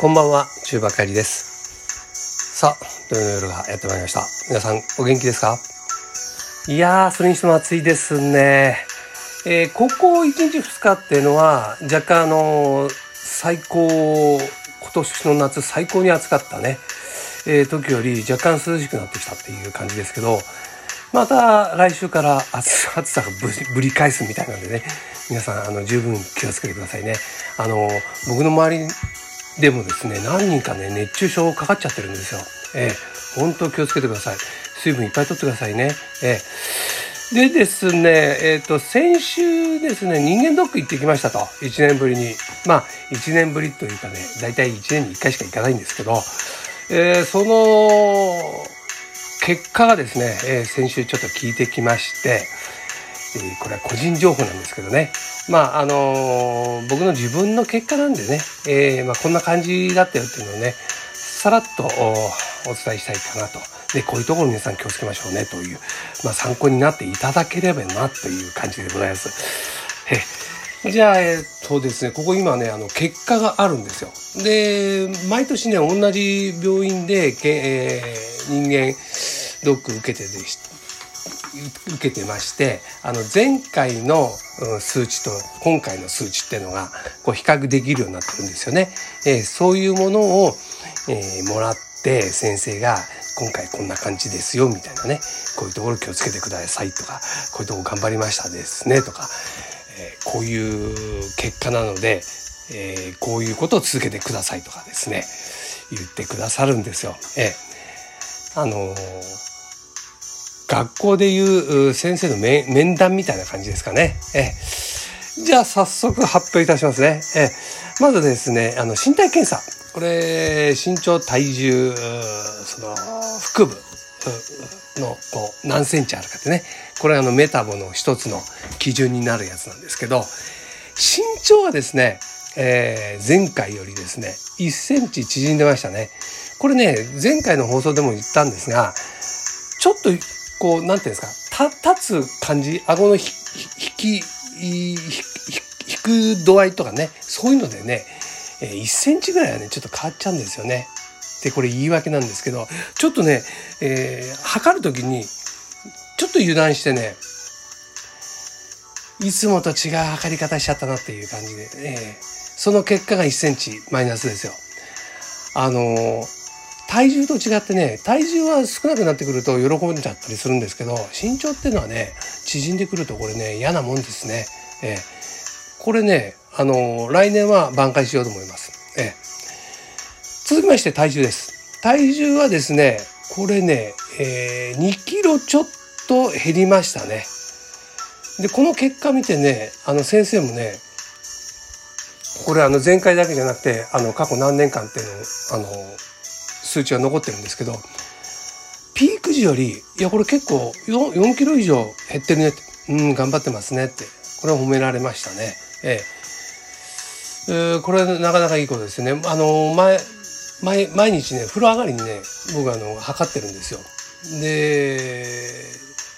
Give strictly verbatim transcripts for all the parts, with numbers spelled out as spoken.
こんばんは、中馬帰りです。さあ、土曜の夜がやってまいりました。皆さんお元気ですか？いやー、それにしても暑いですね、えー、ここいちにちふつかっていうのは若干あのー、最高、今年の夏最高に暑かったね、えー、時より若干涼しくなってきたっていう感じですけど、また来週から 暑, 暑さが ぶ, ぶり返すみたいなんでね、皆さんあの十分気をつけてくださいね。あの僕の周りでもですね、何人かね熱中症かかっちゃってるんですよ。えー、本当気をつけてください。水分いっぱい取ってくださいね。えー、でですね、えっと先週ですね、人間ドック行ってきましたと。いちねんぶりに、まあいちねんぶりというかね、だいたいいちねんにいっかいしか行かないんですけど、えー、その結果がですね、えー、先週ちょっと聞いてきまして、えー、これは個人情報なんですけどね、まああのー、僕の自分の結果なんでね、えーまあ、こんな感じだったよっていうのをね、さらっと お, お伝えしたいかなと。で、こういうところ皆さん気をつけましょうねという、まあ、参考になっていただければなという感じでございます。へじゃあ、えー、っとですねここ今ね、あの結果があるんですよ。で、毎年ね同じ病院でけ、えー、人間ドック受けてで受けてまして、あの前回の数値と今回の数値っていうのがこう比較できるようになってるんですよね。えー、そういうものを、えー、もらって、先生が今回こんな感じですよみたいなね、こういうところ気をつけてくださいとか、こういうところ頑張りましたですねとか、えー、こういう結果なので、えー、こういうことを続けてくださいとかですね、言ってくださるんですよ。えー、あのー学校でいう先生の面談みたいな感じですかね。えじゃあ早速発表いたしますね。えまずですね、あの身体検査、これ身長、体重、その腹部のこう何センチあるかってね、これあのメタボの一つの基準になるやつなんですけど、身長はですね、えー、前回よりですねいっセンチ縮んでましたね。これね、前回の放送でも言ったんですが、ちょっとこう、なんていうんですか、た立つ感じ、顎の引き、引く度合いとかね、そういうのでね、いっセンチぐらいはね、ちょっと変わっちゃうんですよね。で、これ言い訳なんですけど、ちょっとね、えー、測るときに、ちょっと油断してね、いつもと違う測り方しちゃったなっていう感じで、えー、その結果がいっセンチマイナスですよ。あのー、体重と違ってね、体重は少なくなってくると喜んじゃったりするんですけど、身長っていうのはね、縮んでくるとこれね、嫌なもんですね。えー、これね、あのー、来年は挽回しようと思います。えー、続きまして体重です。体重はですね、これね、えー、にキロちょっと減りましたね。で、この結果見てね、あの先生もね、これあの前回だけじゃなくて、あの過去何年間っていうのあのー数値が残ってるんですけど、ピーク時より、いやこれ結構 よんキロ以上減ってるねって、うん、頑張ってますねって、これは褒められましたね。えええー、これなかなかいいことですね。あの前毎毎日ね、風呂上がりにね、僕あの測ってるんですよ。で、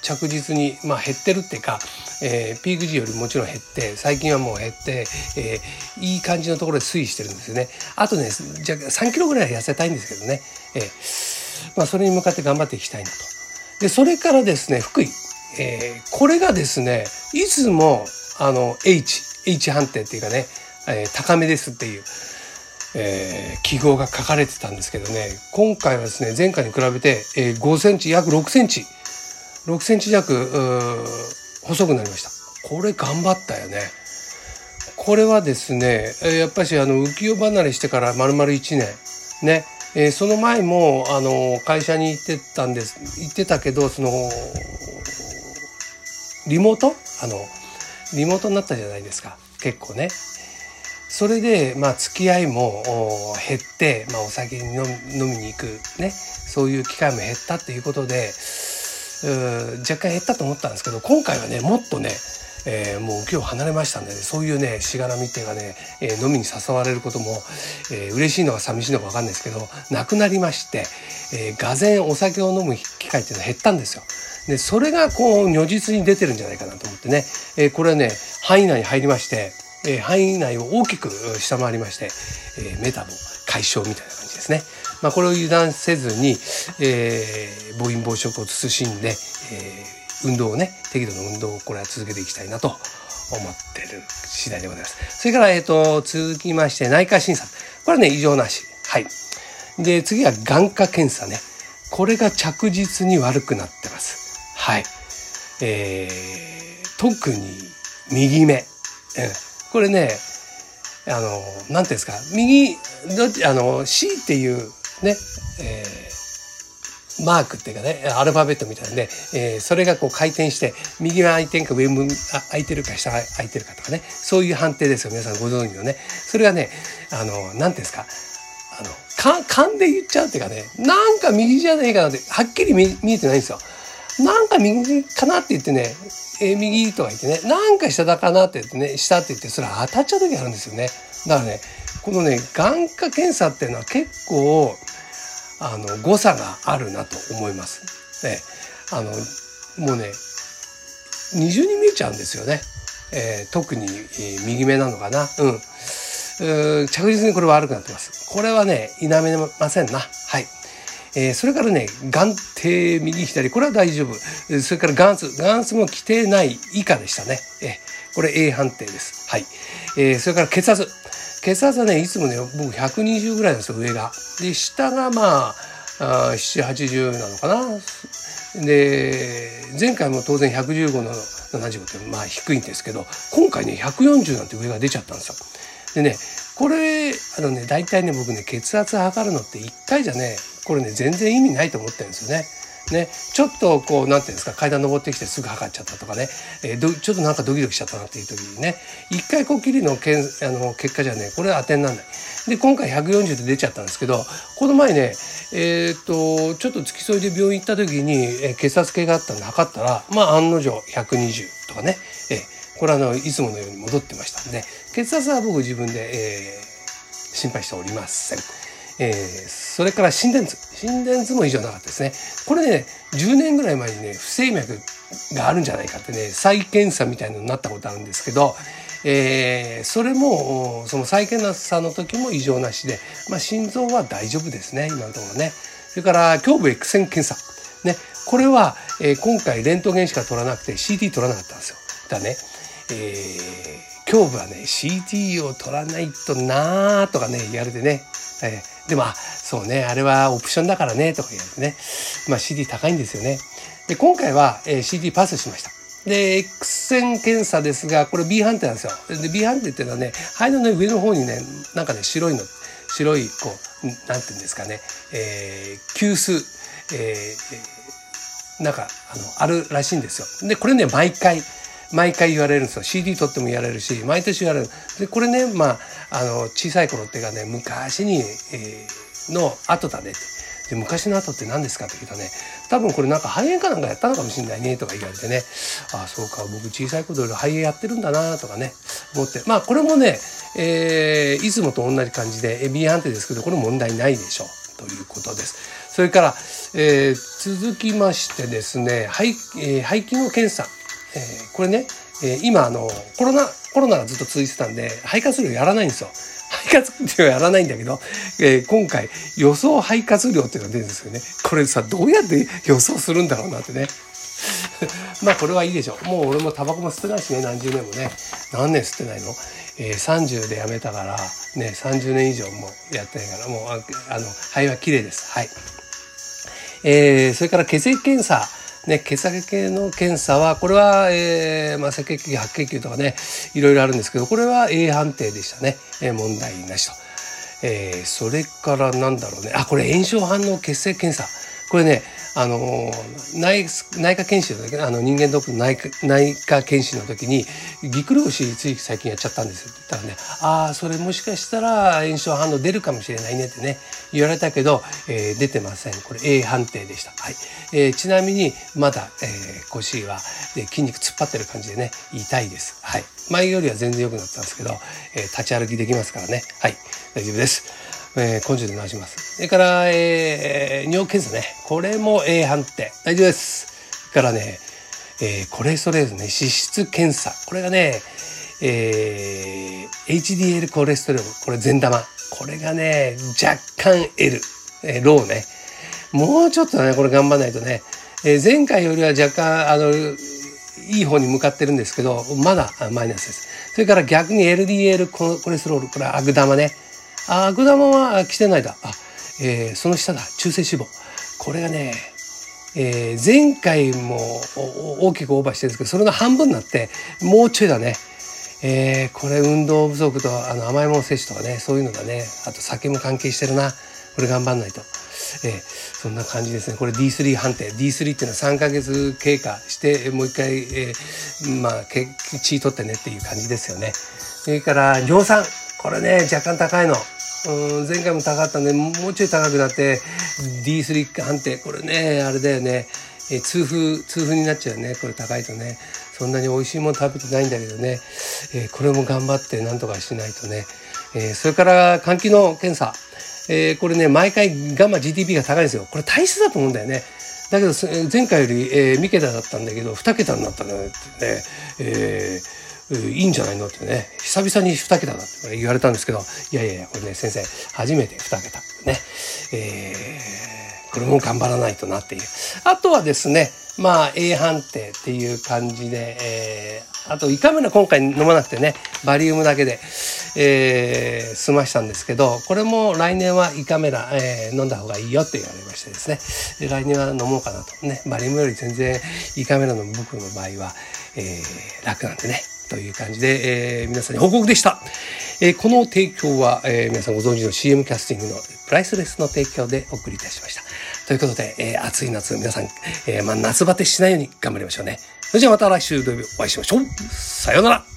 着実に、まあ、減ってるっていうか、えー、ピーク時よりもちろん減って、最近はもう減って、えー、いい感じのところで推移してるんですよね。あとね、じゃさんキロぐらい痩せたいんですけどね、えーまあ、それに向かって頑張っていきたいなと。で、それからですね、福井、えー、これがですね、いつもあの H, H 判定っていうかね、えー、高めですっていう、えー、記号が書かれてたんですけどね、今回はですね、前回に比べて、えー、ごセンチ、約ろくセンチろくセンチ弱細くなりました。これ頑張ったよね。これはですね、やっぱりあの浮世離れしてから丸々いちねんね、えー、その前もあの会社に行ってたんです行ってたけど、そのリモートあのリモートになったじゃないですか、結構ね。それでまあ付き合いも減って、まあ、お酒に飲みに行くね、そういう機会も減ったっていうことで。若干減ったと思ったんですけど、今回はねもっとね、えー、もう今日離れましたんで、ね、そういうねしがらみっていうかね、えー、飲みに誘われることも、えー、嬉しいのか寂しいのか分かんないですけどなくなりまして、えー、がぜんお酒を飲む機会っていうのは減ったんですよ。で、それがこう如実に出てるんじゃないかなと思ってね、えー、これはね範囲内に入りまして、えー、範囲内を大きく下回りまして、えー、メタボ解消みたいな感じですね。まあ、これを油断せずに、えー、暴飲暴食を慎んで、えー、運動をね、適度な運動をこれは続けていきたいなと思ってる次第でございます。それから、えっと、続きまして内科診査。これはね、異常なし。はい。で、次は眼科検査ね。これが着実に悪くなってます。はい。えー、特に右目。うん、これね、あの、なんていうんですか、右、どっち、あの、C っていうね、えー、マークっていうかね、アルファベットみたいなんで、えー、それがこう回転して、右が空いてるか、上も空いてるか、下が空いてるかとかね、そういう判定ですよ。皆さんご存知のね。それがね、あの、なんていうんですか、あの、か、勘で言っちゃうっていうかね、なんか右じゃねえかなって、はっきり 見, 見えてないんですよ。なんか右かなって言ってね、えー、右とか言ってね、なんか下だかなって言ってね、下って言って、それ当たっちゃう時あるんですよね。だからね、このね、眼科検査っていうのは結構、あの、誤差があるなと思います。ね、あの、もうね、二重に見えちゃうんですよね。えー、特に、えー、右目なのかな。うん。着実にこれは悪くなってます。これはね、否めませんな。はい。えー、それからね、眼底右左、これは大丈夫。それから眼圧、眼圧も規定内以下でしたね。えー、これ A 判定です。はい。えー、それから血圧。血圧はね、いつもね、僕ひゃくにじゅうぐらいなんですよ、上が。で、下がまあ、あなな、はちじゅうなのかな。で、前回も当然ひゃくじゅうごのななじゅうごってまあ低いんですけど、今回ね、ひゃくよんじゅうなんて上が出ちゃったんですよ。でね、これ、あのね、大体ね、僕ね、血圧測るのっていっかいじゃね、これね、全然意味ないと思ってるんですよね。ね、ちょっとこう、なんていうんですか、階段登ってきてすぐ測っちゃったとかね、えー、どちょっとなんかドキドキしちゃったなっていう時にね、いっかいこっきりのけんあの結果じゃね、これは当てにならない。で、今回ひゃくよんじゅうで出ちゃったんですけど、この前ね、えー、っと、ちょっと付き添いで病院行った時に、えー、血圧計があったんで測ったら、まあ、案の定ひゃくにじゅうとかね、えーこれはあのいつものように戻ってましたので、血圧は僕自分で、えー、心配しておりません。えー、それから心電図。心電図も異常なかったですね。これね、じゅうねんぐらい前にね、不整脈があるんじゃないかってね、再検査みたいなのになったことあるんですけど、えー、それも、その再検査の時も異常なしで、まあ、心臓は大丈夫ですね、今のところね。それから、胸部 X 線検査。ね、これは、えー、今回レントゲンしか取らなくて シーティー 取らなかったんですよ。だね。えー、胸部はね シーティー を取らないとなーとかね言われてね、えー、でもあそうねあれはオプションだからねとか言われてね、まあ、シーティー 高いんですよね。で今回は、えー、シーティー パスしました。で X 線検査ですがこれ B 判定なんですよ。で B 判定っていうのはね肺の、ね、上の方にねなんかね白いの白いこうなんていうんですかね、えー、急須、えー、なんか あの、あるらしいんですよ。でこれね毎回毎回言われるんですよ。シーディー 取っても言われるし、毎年言われる。で、これね、まあ、あの、小さい頃っていうかね、昔に、えー、の後だねって。で、昔の後って何ですかって聞いたね、多分これなんか肺炎かなんかやったのかもしれないね、とか言われてね、ああ、そうか、僕小さい頃より肺炎やってるんだな、とかね、思って。まあ、これもね、えー、いつもと同じ感じで、B 判定ですけど、これ問題ないでしょう、ということです。それから、えー、続きましてですね、肺、えー、肺機能検査。えー、これね、えー、今あの、コロナ、コロナがずっと続いてたんで、肺活量やらないんですよ。肺活量やらないんだけど、えー、今回、予想肺活量っていうのが出るんですよね。これさ、どうやって予想するんだろうなってね。まあ、これはいいでしょう。もう俺もタバコも吸ってないしね、何十年もね。何年吸ってないの？えー、さんじゅうでやめたから、ね、さんじゅうねん以上もやってないから、もう、あの、肺は綺麗です。はい。えー、それから血液検査。ね、血液系の検査は、これは、えー、まあ、赤血球、白血球とかね、いろいろあるんですけど、これは A 判定でしたね。えー、問題なしと。えー、それからなんだろうね。あ、これ炎症反応血清検査。これね、あのー、内、内科検診の時、あの、人間ドックの内科、内科検診の時に、ぎくり腰つい最近やっちゃったんですよ。だからね、ああ、それもしかしたら炎症反応出るかもしれないねってね、言われたけど、えー、出てません。これ A 判定でした。はい。えー、ちなみに、まだ、えー、腰は、で、筋肉突っ張ってる感じでね、痛いです。はい。前よりは全然良くなったんですけど、えー、立ち歩きできますからね。はい。大丈夫です。えー、根性で直します。それから、えー、尿検査ね。これも A 判定。大丈夫です。それからね、えー、コレステロールね、脂質検査。これがね、えー、エイチディーエル コレステロール、これ善玉、これがね若干 L、えー、ローね、もうちょっとねこれ頑張らないとね、えー、前回よりは若干あのいい方に向かってるんですけど、まだマイナスです。それから逆に エルディーエル コレステロール、これは悪玉ね、悪玉は来てないだ、あ、えー、その下だ、中性脂肪、これがね、えー、前回も大きくオーバーしてるんですけど、それの半分になってもうちょいだね。えー、これ運動不足とあの甘いもの摂取とかね、そういうのがね、あと酒も関係してるな、これ頑張んないと、えー、そんな感じですね。これ ディースリー 判定、 ディースリー っていうのはさんかげつ経過してもう一回、えー、まあ血取ってねっていう感じですよね。それから尿酸、これね若干高いの、うん、前回も高かったんでもうちょい高くなって ディースリー 判定、これねあれだよね、えー、痛風痛風になっちゃうね、これ高いとね。そんなに美味しいもの食べてないんだけどね、えー、これも頑張ってなんとかしないとね、えー、それから肝機能検査、えー、これね毎回ガンマ ジーティーピー が高いんですよ。これ体質だと思うんだよね。だけど前回より、えー、にけただったんだけどにけたになったんだよねってね、えー、いいんじゃないのってね、久々ににけただって言われたんですけど、いやいやいや、これね先生初めてにけたね、えー、これも頑張らないとなっていう。あとはですね、まあ A 判定っていう感じで、えー、あと胃カメラ今回飲まなくてね、バリウムだけで、えー、済ましたんですけど、これも来年は胃カメラ、えー、飲んだ方がいいよって言われましてですね、で来年は飲もうかなとね、バリウムより全然胃カメラの僕の場合は、えー、楽なんでねという感じで、えー、皆さんに報告でした。えー、この提供は、えー、皆さんご存知の シーエム キャスティングのプライスレスの提供でお送りいたしました。ということで、えー、暑い夏、皆さん、えーまあ、夏バテしないように頑張りましょうね。それじゃあまた来週土曜日お会いしましょう。さようなら。